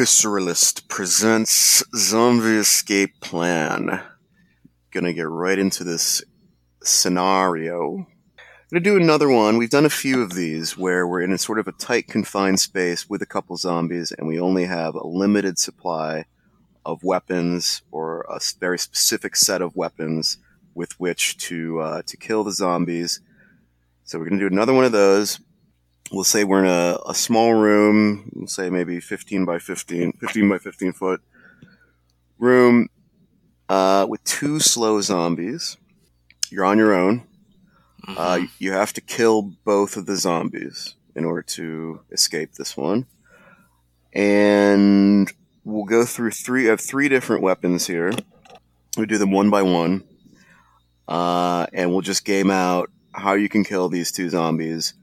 Visceralist presents Zombie Escape Plan. Gonna get right into this scenario. Gonna do another one. We've done a few of these where we're in a sort of a tight, confined space with a couple zombies, and we only have a limited supply of weapons or a very specific set of weapons with which to kill the zombies. So we're gonna do another one of those. We'll say we're in a small room, we'll say maybe 15 by 15 foot room with two slow zombies. You're on your own. Mm-hmm. You have to kill both of the zombies in order to escape this one. And we'll go through three different weapons here. We do them one by one. And we'll just game out how you can kill these two zombies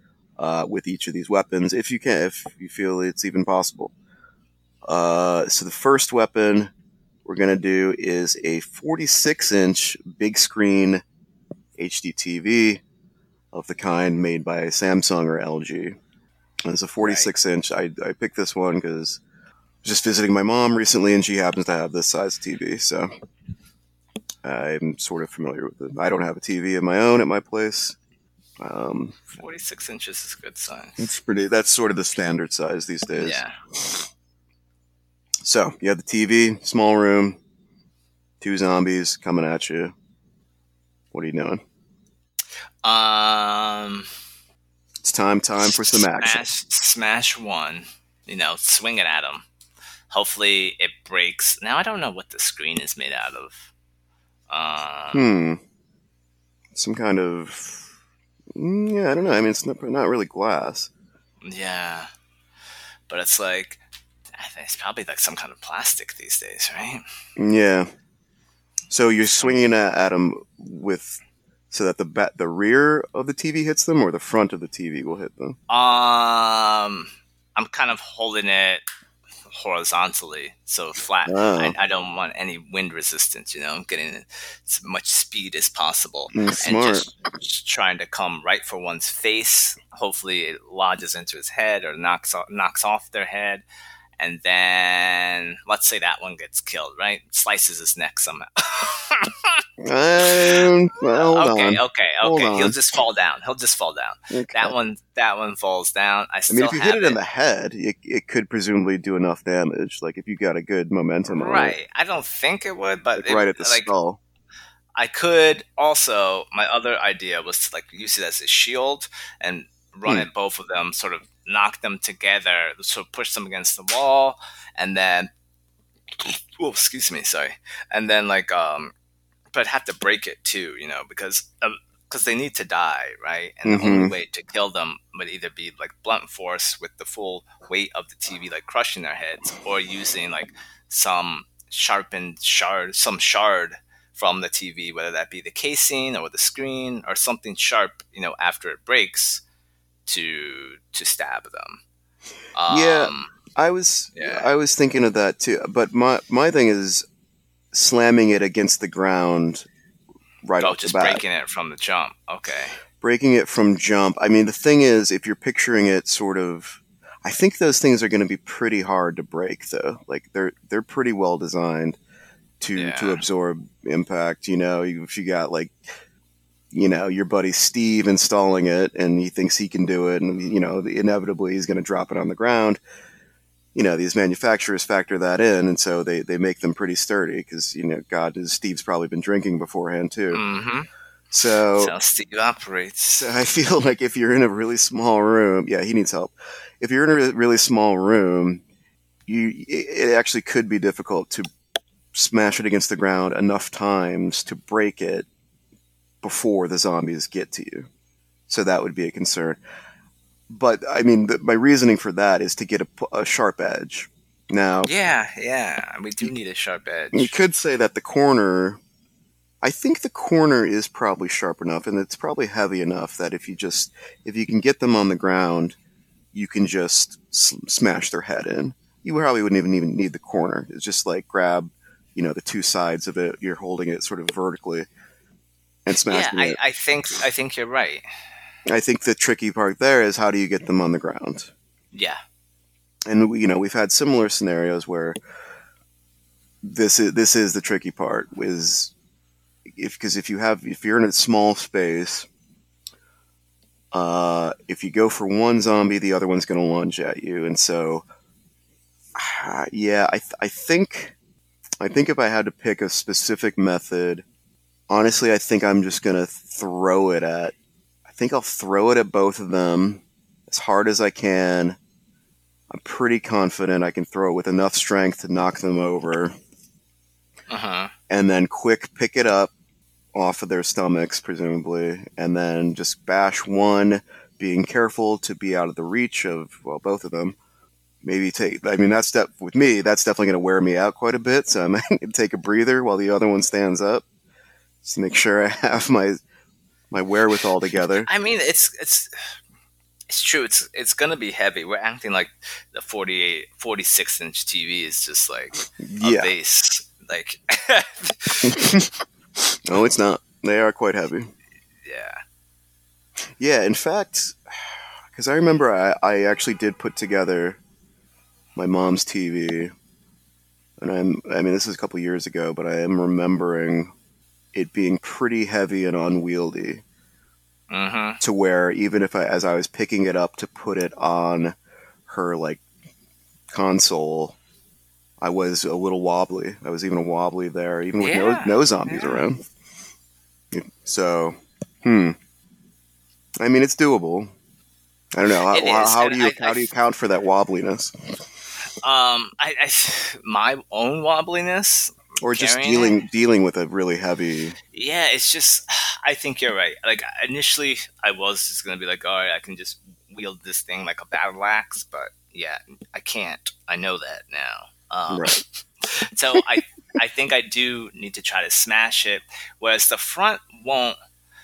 with each of these weapons, if you feel it's even possible. So the first weapon we're going to do is a 46-inch big screen HDTV of the kind made by Samsung or LG. And it's a 46-inch. I picked this one because I was just visiting my mom recently, and she happens to have this size TV, so I'm sort of familiar with it. I don't have a TV of my own at my place. 46 inches is a good size. That's sort of the standard size these days. Yeah. So, you have the TV, small room, two zombies coming at you. What are you doing? It's time for some action. Smash one. Swing it at them. Hopefully it breaks. Now, I don't know what the screen is made out of. Some kind of... Yeah, I don't know. I mean, it's not really glass. Yeah. But it's like, I think it's probably like some kind of plastic these days, right? Yeah. So you're swinging at them so that the rear of the TV hits them, or the front of the TV will hit them? I'm kind of holding it horizontally, so flat. Oh. I don't want any wind resistance. I'm getting as much speed as possible. That's and smart. Just trying to come right for one's face. Hopefully it lodges into his head or knocks off their head, and then let's say that one gets killed, right? Slices his neck somehow. Hold on. He'll just fall down. Okay. That one falls down. I mean, if you hit it in the head, it could presumably do enough damage. Like if you got a good momentum on it. Right. I don't think it would, but like right at the skull. I could also. My other idea was to use it as a shield and run at both of them, sort of knock them together, sort of push them against the wall, and then. Oh, excuse me. Sorry. And then but I'd have to break it too, because they need to die, right? And the only way to kill them would either be blunt force with the full weight of the TV crushing their heads, or using some sharpened shard from the TV, whether that be the casing or the screen or something sharp, after it breaks, to stab them. I was thinking of that too, but my thing is slamming it against the ground off the bat. Just breaking it from the jump. Okay. Breaking it from jump. I mean, the thing is, if you're picturing it sort of... I think those things are going to be pretty hard to break, though. They're pretty well designed to absorb impact. If you got, your buddy Steve installing it, and he thinks he can do it, and, inevitably he's going to drop it on the ground... these manufacturers factor that in, and so they make them pretty sturdy because, Steve's probably been drinking beforehand too. Mm-hmm. So that's how Steve operates. So I feel like if you're in a really small room, he needs help. If you're in a really small room, it actually could be difficult to smash it against the ground enough times to break it before the zombies get to you. So that would be a concern. But, I mean, my reasoning for that is to get a sharp edge. Now... Yeah. We do need a sharp edge. You could say that the corner... I think the corner is probably sharp enough, and it's probably heavy enough that if you can get them on the ground, you can just smash their head in. You probably wouldn't even need the corner. It's just grab, the two sides of it. You're holding it sort of vertically and smashing it. Yeah, I think you're right. I think the tricky part there is how do you get them on the ground? Yeah. And we, you know, we've had similar scenarios where this is the tricky part, is if you're in a small space, if you go for one zombie, the other one's going to lunge at you. And so, I think if I had to pick a specific method, honestly, I think I'm just going to throw it at. I think I'll throw it at both of them as hard as I can. I'm pretty confident I can throw it with enough strength to knock them over. Uh-huh. And then quick pick it up off of their stomachs, presumably, and then just bash one, being careful to be out of the reach of, well, both of them. Maybe that's definitely going to wear me out quite a bit, so I might need to take a breather while the other one stands up, just to make sure I have my wherewithal together. I mean, it's true. It's going to be heavy. We're acting like the 46-inch TV is just like a base. Like, no, it's not. They are quite heavy. Yeah. In fact, because I remember I actually did put together my mom's TV, and this was a couple years ago, but I am remembering it being pretty heavy and unwieldy. Uh-huh. To where even as I was picking it up to put it on her like console, I was a little wobbly. I was even wobbly there, even with no zombies around. So, I mean, it's doable. I don't know. How do you count for that wobbliness? My own wobbliness. Or just dealing with a really heavy... Yeah, it's just... I think you're right. Like, initially, I was just going to be like, all right, I can just wield this thing like a battle axe, but yeah, I can't. I know that now. Right. So I think I do need to try to smash it, whereas the front won't...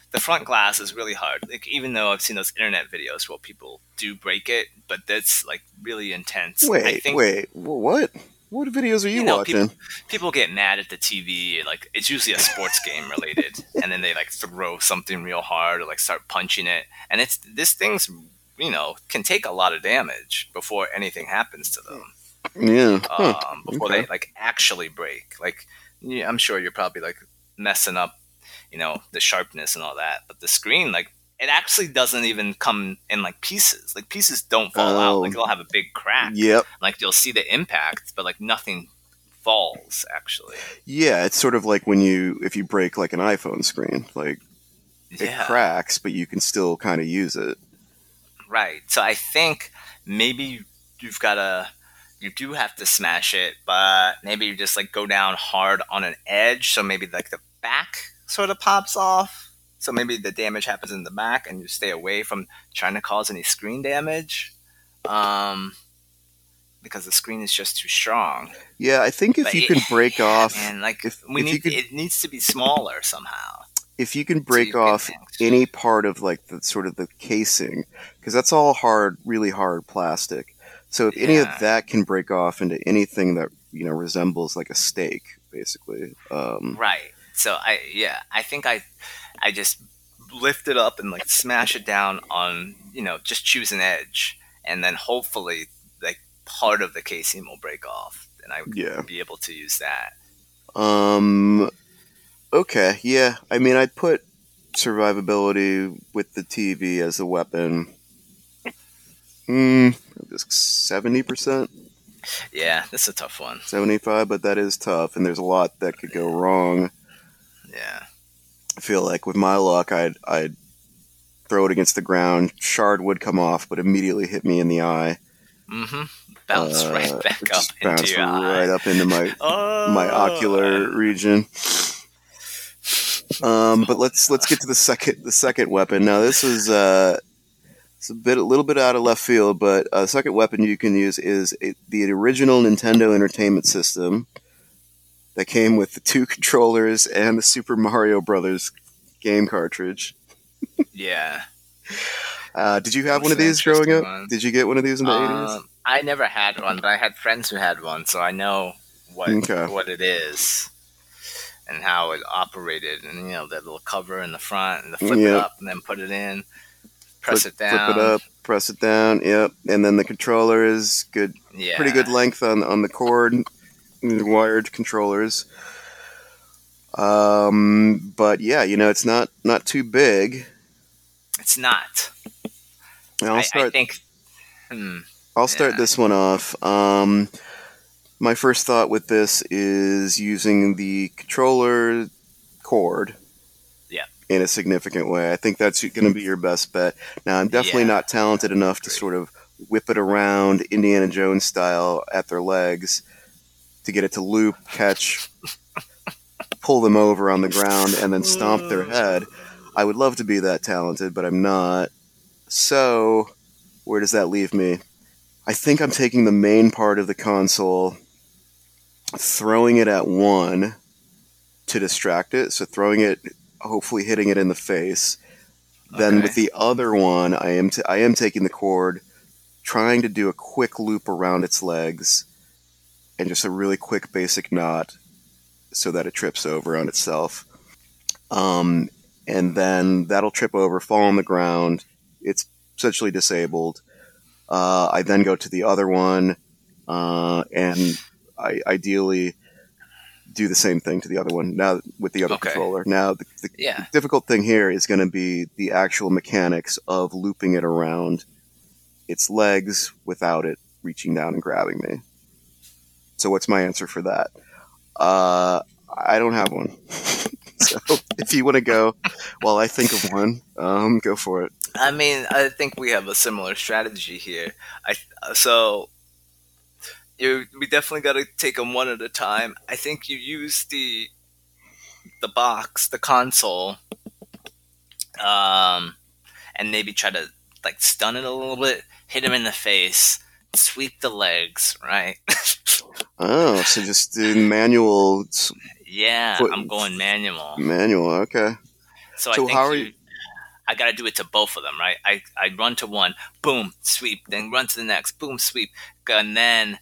The front glass is really hard. Like, even though I've seen those internet videos where people do break it, but that's, like, really intense. Wait, what? What videos are you watching? People get mad at the TV. Like, it's usually a sports game related, and then they like throw something real hard or like start punching it. And this thing's can take a lot of damage before anything happens to them. Yeah. Before they like actually break. Like, I'm sure you're probably like messing up, the sharpness and all that. But the screen, like, it actually doesn't even come in like pieces. Like, pieces don't fall out. Like, they'll have a big crack. Yep. Like, you'll see the impact, but like nothing falls actually. Yeah, it's sort of like if you break like an iPhone screen, like it cracks, but you can still kind of use it. Right. So I think maybe you do have to smash it, but maybe you just like go down hard on an edge. So maybe like the back sort of pops off. So maybe the damage happens in the back, and you stay away from trying to cause any screen damage, because the screen is just too strong. Yeah, I think if you can break off, and like it needs to be smaller somehow. If you can break off any part of like the sort of the casing, because that's all hard, really hard plastic. So if any of that can break off into anything that resembles like a steak, basically. Right. So I think I just lift it up and like smash it down on, just choose an edge, and then hopefully like part of the casing will break off, and I would be able to use that. Okay. Yeah. I mean, I'd put survivability with the TV as a weapon. Just 70%. Yeah. That's a tough one. 75, but that is tough. And there's a lot that could go wrong. Yeah. I feel like with my luck, I'd throw it against the ground. Shard would come off, but immediately hit me in the eye. Mm-hmm. Bounce right back up into your eye. Bounce right up into my ocular region. But let's get to the second weapon. Now this is it's a little bit out of left field, but the second weapon you can use is the original Nintendo Entertainment System. That came with the two controllers and the Super Mario Brothers game cartridge. Yeah. Did you have one of these growing up? Did you get one of these in the 80s? I never had one, but I had friends who had one, so I know what it is and how it operated. And, that little cover in the front and the flip it up and then put it in. Flip it up, press it down. Yep. And then the controller is good. Yeah. Pretty good length on the cord, wired controllers. But yeah, you know, it's not too big. It's not. I'll start this one off. My first thought with this is using the controller cord in a significant way. I think that's going to be your best bet. Now, I'm definitely not talented enough to sort of whip it around Indiana Jones style at their legs to get it to loop, catch, pull them over on the ground, and then stomp their head. I would love to be that talented, but I'm not. So, where does that leave me? I think I'm taking the main part of the console, throwing it at one to distract it. So throwing it, hopefully hitting it in the face. Okay. Then with the other one, I am taking the cord, trying to do a quick loop around its legs, and just a really quick basic knot so that it trips over on itself. And then that'll trip over, fall on the ground. It's essentially disabled. I then go to the other one, and I ideally do the same thing to the other one now with the other controller. Now, the difficult thing here is going to be the actual mechanics of looping it around its legs without it reaching down and grabbing me. So what's my answer for that? I don't have one. So if you want to go while I think of one, go for it. I mean, I think we have a similar strategy here. We definitely got to take them one at a time. I think you use the box, the console, and maybe try to like stun it a little bit, hit him in the face, sweep the legs, right? Oh, so just do manual. Yeah, I'm going manual. Manual, okay. So I think how are you? I got to do it to both of them, right? I run to one, boom, sweep, then run to the next, boom, sweep. And then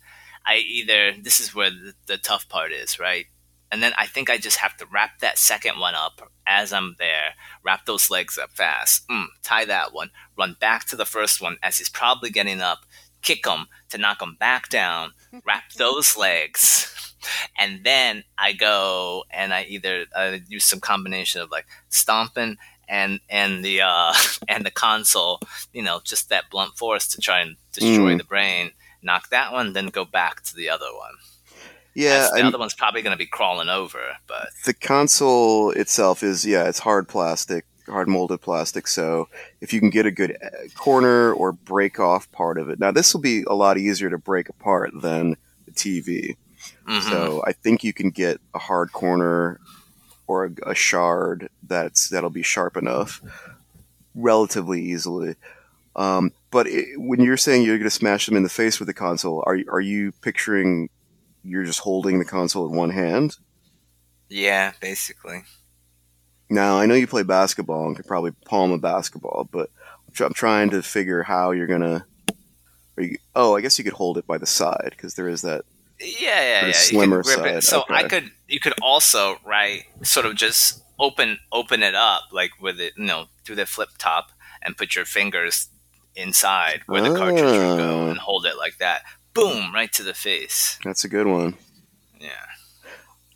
this is where the tough part is, right? And then I think I just have to wrap that second one up as I'm there, wrap those legs up fast, tie that one, run back to the first one as he's probably getting up, kick him to knock him back down, wrap those legs. And then I go and I either use some combination of like stomping and the console, you know, just that blunt force to try and destroy the brain, knock that one, then go back to the other one. Yeah, the other one's probably going to be crawling over, but the console itself is it's hard plastic, hard molded plastic. So if you can get a good corner or break off part of it, now this will be a lot easier to break apart than the TV. Mm-hmm. So I think you can get a hard corner or a shard that'll be sharp enough relatively easily. But when you're saying you're going to smash them in the face with the console, are you picturing you're just holding the console in one hand? Yeah, basically. Now, I know you play basketball and could probably palm a basketball, but I'm trying to figure how you're going to... I guess you could hold it by the side because there is that... Yeah. Slimmer side. So okay. You could also, right, sort of just open it up, like with it, you know, do the flip top and put your fingers inside where the cartridge would go and hold it like that. Boom, right to the face. That's a good one. Yeah.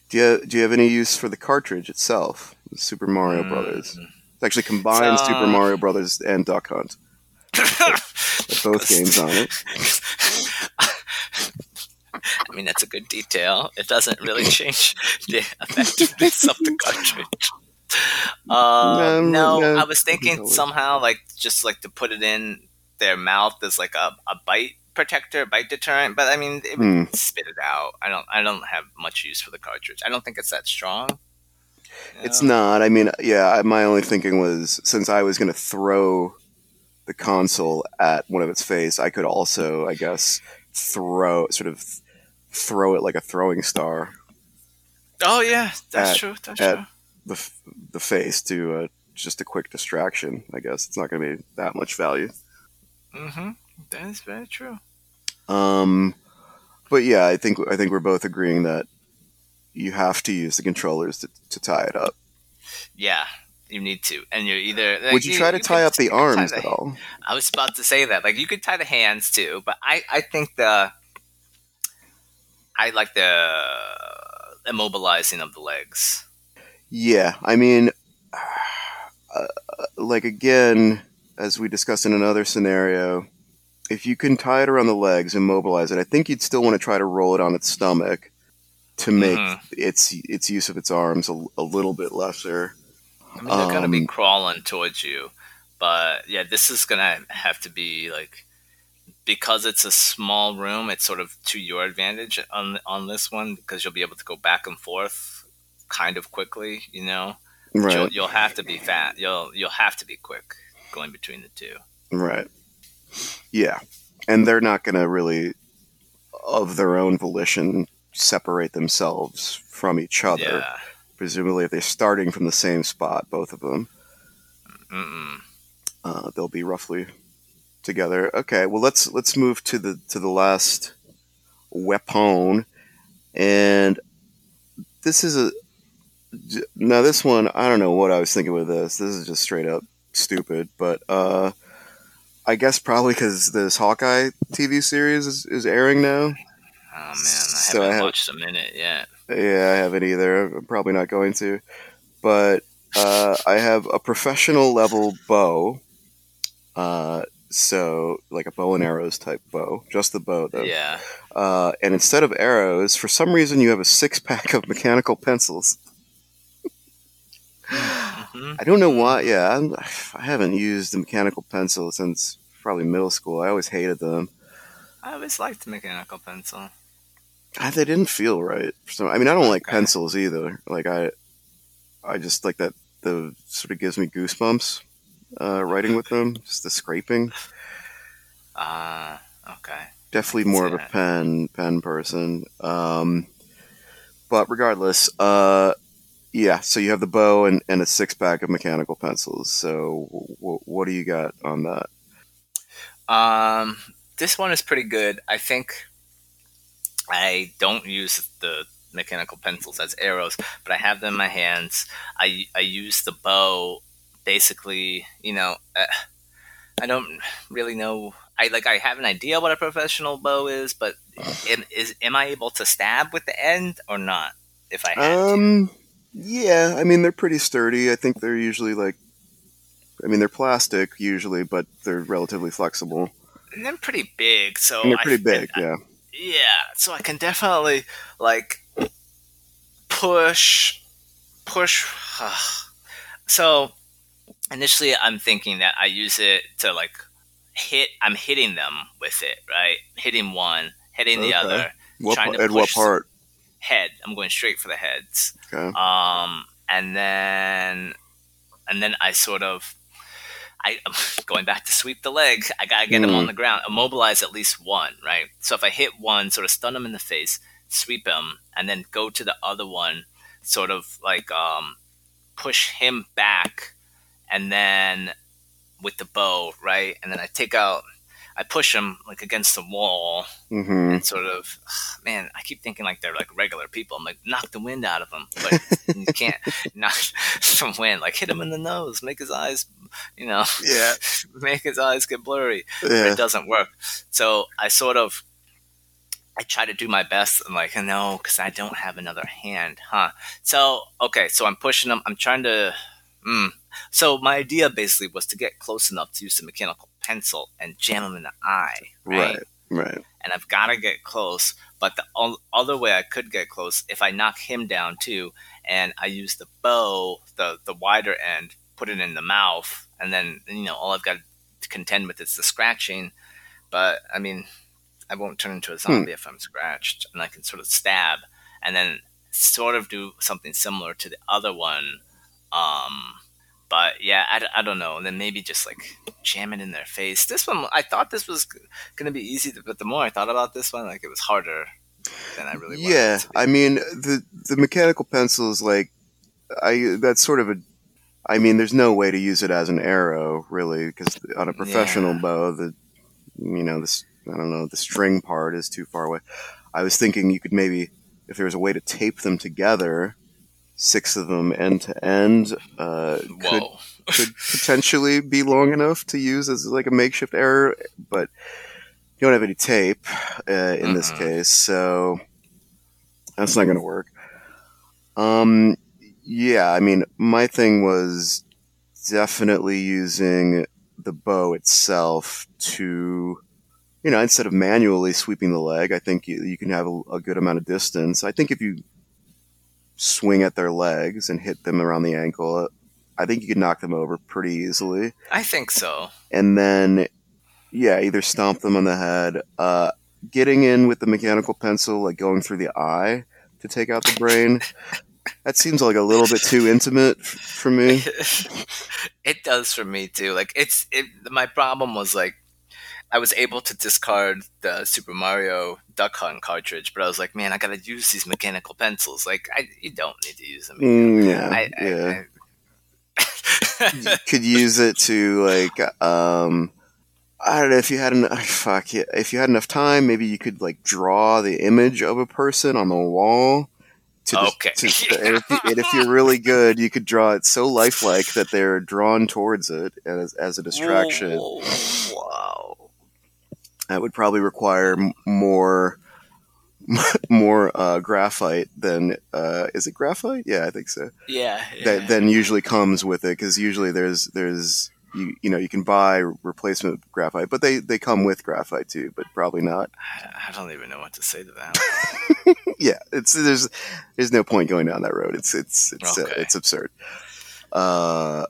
Do you have any use for the cartridge itself? Super Mario Brothers. It actually combines Super Mario Brothers and Duck Hunt. Both games on it. I mean, that's a good detail. It doesn't really change the effectiveness of the cartridge. No, I was thinking somehow, like, just like to put it in their mouth as like a bite protector, bite deterrent. But I mean, it would spit it out. I don't have much use for the cartridge. I don't think it's that strong. You know? It's not. I mean, yeah. My only thinking was since I was going to throw the console at one of its face, I could also, I guess, throw it like a throwing star. Oh yeah, that's true. The face to just a quick distraction. I guess it's not going to be that much value. Mm-hmm. That is very true. But yeah, I think we're both agreeing that you have to use the controllers to tie it up. Yeah, You need to, and you're either. Like, would you try to tie up the arms at all? I was about to say that, like, you could tie the hands too, but I think I like the immobilizing of the legs. Yeah, I mean, like again, as we discussed in another scenario, if you can tie it around the legs, immobilize it. I think you'd still want to try to roll it on its stomach to make its use of its arms a little bit lesser. I mean, they're going to be crawling towards you, but yeah, this is going to have to be like, because it's a small room, it's sort of to your advantage on this one, because you'll be able to go back and forth kind of quickly, you know, right. You'll have to be fat. You'll have to be quick going between the two. Right. Yeah. And they're not going to really of their own volition separate themselves from each other. Yeah. Presumably, if they're starting from the same spot, both of them, they'll be roughly together. Okay, well let's move to the last weapon, and this is now this one, I don't know what I was thinking with this. This is just straight up stupid, but I guess probably because this Hawkeye TV series is airing now. Oh man, I haven't watched a minute yet. Yeah, I haven't either. I'm probably not going to. But I have a professional level bow. So, like a bow and arrows type bow. Just the bow, though. Yeah. And instead of arrows, for some reason, you have a 6-pack of mechanical pencils. I don't know why. Yeah, I haven't used a mechanical pencil since probably middle school. I always hated them. I always liked the mechanical pencil. They didn't feel right. So, I mean, I don't like pencils either. Like I just like that. The sort of gives me goosebumps writing with them. Just the scraping. Okay. Definitely more of a pen person. But regardless, yeah. So you have the bow and a 6-pack of mechanical pencils. So what do you got on that? This one is pretty good, I think. I don't use the mechanical pencils as arrows, but I have them in my hands. I use the bow basically, you know, I don't really know. I have an idea what a professional bow is, but am I able to stab with the end or not if I had to? Yeah, I mean, they're pretty sturdy. I think they're usually they're plastic usually, but they're relatively flexible. And they're pretty big. Yeah, so I can definitely push. So initially, I'm thinking that I use it to hit. I'm hitting them with it, right? Hitting one, hitting the other. What part? Head. I'm going straight for the heads. Okay. And then I sort of. I'm going back to sweep the leg. I got to get him on the ground, immobilize at least one, right? So if I hit one, sort of stun him in the face, sweep him, and then go to the other one, sort of push him back, and then with the bow, right? And then I push him against the wall and sort of, man, I keep thinking they're regular people. I'm knock the wind out of them. But you can't knock some wind. Hit him in the nose, make his eyes. You know, make his eyes get blurry. Yeah. But it doesn't work. So I try to do my best. I'm no, because I don't have another hand, huh? So, okay, so I'm pushing him. I'm trying to. So my idea basically was to get close enough to use the mechanical pencil and jam him in the eye. Right. And I've got to get close. But the other way I could get close, if I knock him down too, and I use the bow, the wider end, put it in the mouth, and then, you know, all I've got to contend with is the scratching. But, I mean, I won't turn into a zombie if I'm scratched, and I can sort of stab, and then sort of do something similar to the other one. But, yeah, I don't know. And then maybe just, jam it in their face. This one, I thought this was going to be easy, but the more I thought about this one, it was harder than I really wanted. Yeah, I mean, the mechanical pencil is, that's sort of a... I mean, there's no way to use it as an arrow, really, because on a professional bow, the string part is too far away. I was thinking you could maybe, if there was a way to tape them together, 6 of them end to end could potentially be long enough to use as like a makeshift error, but you don't have any tape in this case, so that's not going to work. Yeah, I mean, my thing was definitely using the bow itself to, you know, instead of manually sweeping the leg, I think you can have a good amount of distance. I think if you swing at their legs and hit them around the ankle, I think you could knock them over pretty easily. I think so. And then, yeah, either stomp them on the head, getting in with the mechanical pencil, like going through the eye to take out the brain. That seems like a little bit too intimate for me. It does for me too. Like my problem was like I was able to discard the Super Mario Duck Hunt cartridge, but I was like, man, I gotta use these mechanical pencils. Like you don't need to use them. You could use it to like I don't know if you had if you had enough time, maybe you could like draw the image of a person on the wall. And if you're really good, you could draw it so lifelike that they're drawn towards it as a distraction. Wow, that would probably require more graphite than is it graphite? Yeah, I think so. Yeah. That then usually comes with it, because usually there's you know you can buy replacement graphite, but they come with graphite too, but probably not. I don't even know what to say to that. Yeah, there's no point going down that road. It's okay. It's absurd. Yeah,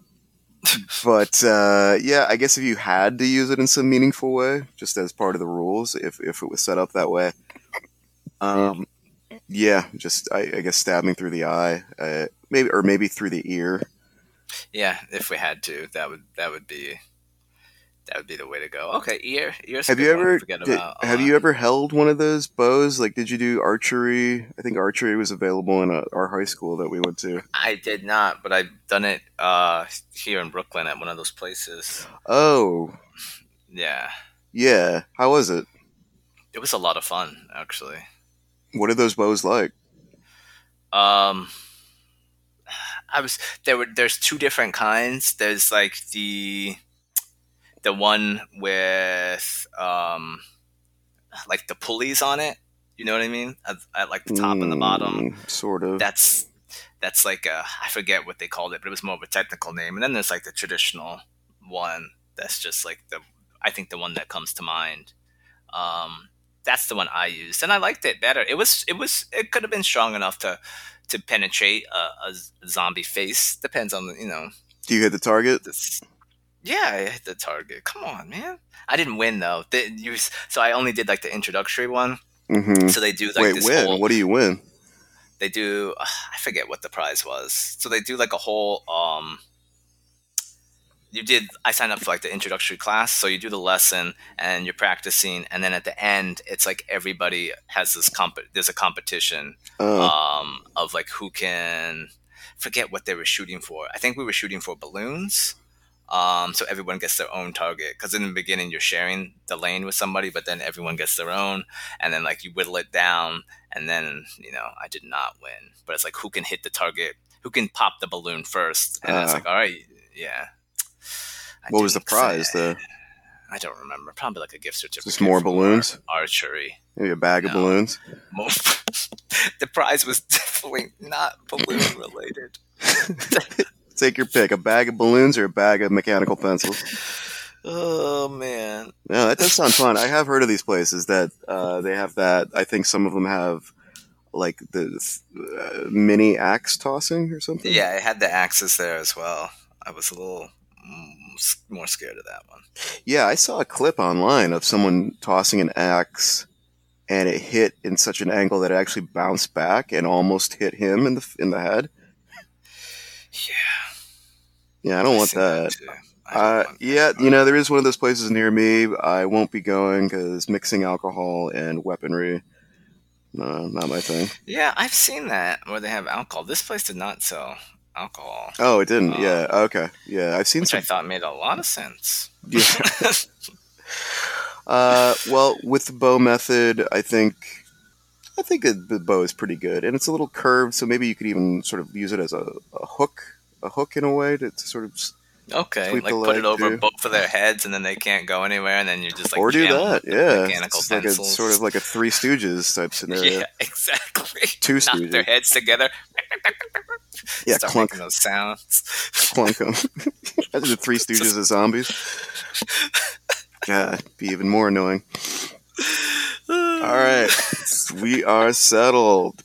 I guess if you had to use it in some meaningful way, just as part of the rules, if it was set up that way, I guess stabbing through the eye, maybe through the ear. Yeah, if we had to, that would be the way to go. Okay, ears. Have you ever held one of those bows? Like, did you do archery? I think archery was available in our high school that we went to. I did not, but I've done it here in Brooklyn at one of those places. Oh, yeah, yeah. How was it? It was a lot of fun, actually. What are those bows like? There's two different kinds. There's like the one with like the pulleys on it. You know what I mean? At like the top and the bottom, sort of. That's like I forget what they called it, but it was more of a technical name. And then there's like the traditional one. That's just like the one that comes to mind. That's the one I used, and I liked it better. It could have been strong enough to penetrate a zombie face. Depends on . Do you hit the target? Yeah, I hit the target. Come on, man. I didn't win, though. So I only did, like, the introductory one. Mm-hmm. So they do, like, what do you win? They do... I forget what the prize was. So they do, like, a whole... I signed up for, like, the introductory class. So you do the lesson, and you're practicing. And then at the end, it's, like, everybody has this... There's a competition of, like, who can... Forget what they were shooting for. I think we were shooting for balloons. So everyone gets their own target, because in the beginning you're sharing the lane with somebody, but then everyone gets their own, and then like you whittle it down, and then I did not win, but it's like who can hit the target, who can pop the balloon first, and it's like all right, yeah. What was the prize though? I don't remember. Probably like a gift certificate. Just more balloons. Archery. Maybe a bag of balloons. The prize was definitely not balloon related. Take your pick: a bag of balloons or a bag of mechanical pencils. Oh man! No, that does sound fun. I have heard of these places that they have that. I think some of them have like the mini axe tossing or something. Yeah, I had the axes there as well. I was a little more scared of that one. Yeah, I saw a clip online of someone tossing an axe, and it hit in such an angle that it actually bounced back and almost hit him in the head. Yeah, I don't want that. There is one of those places near me. I won't be going because mixing alcohol and weaponry, not my thing. Yeah, I've seen that where they have alcohol. This place did not sell alcohol. Oh, it didn't. Yeah. Okay. Yeah, I've seen which some. I thought made a lot of sense. Yeah. Well, with the bow method, I think I think the bow is pretty good, and it's a little curved, so maybe you could even sort of use it as a hook in a way to sort of. Okay, like put it over both of their heads, and then they can't go anywhere, and then you're just like or do that, yeah. It's like sort of like a Three Stooges type scenario. Yeah, exactly. Two Stooges. Knock their heads together. Yeah, start making those sounds. Clunk them. That's the Three Stooges as zombies. Yeah, it'd be even more annoying. All right, we are settled.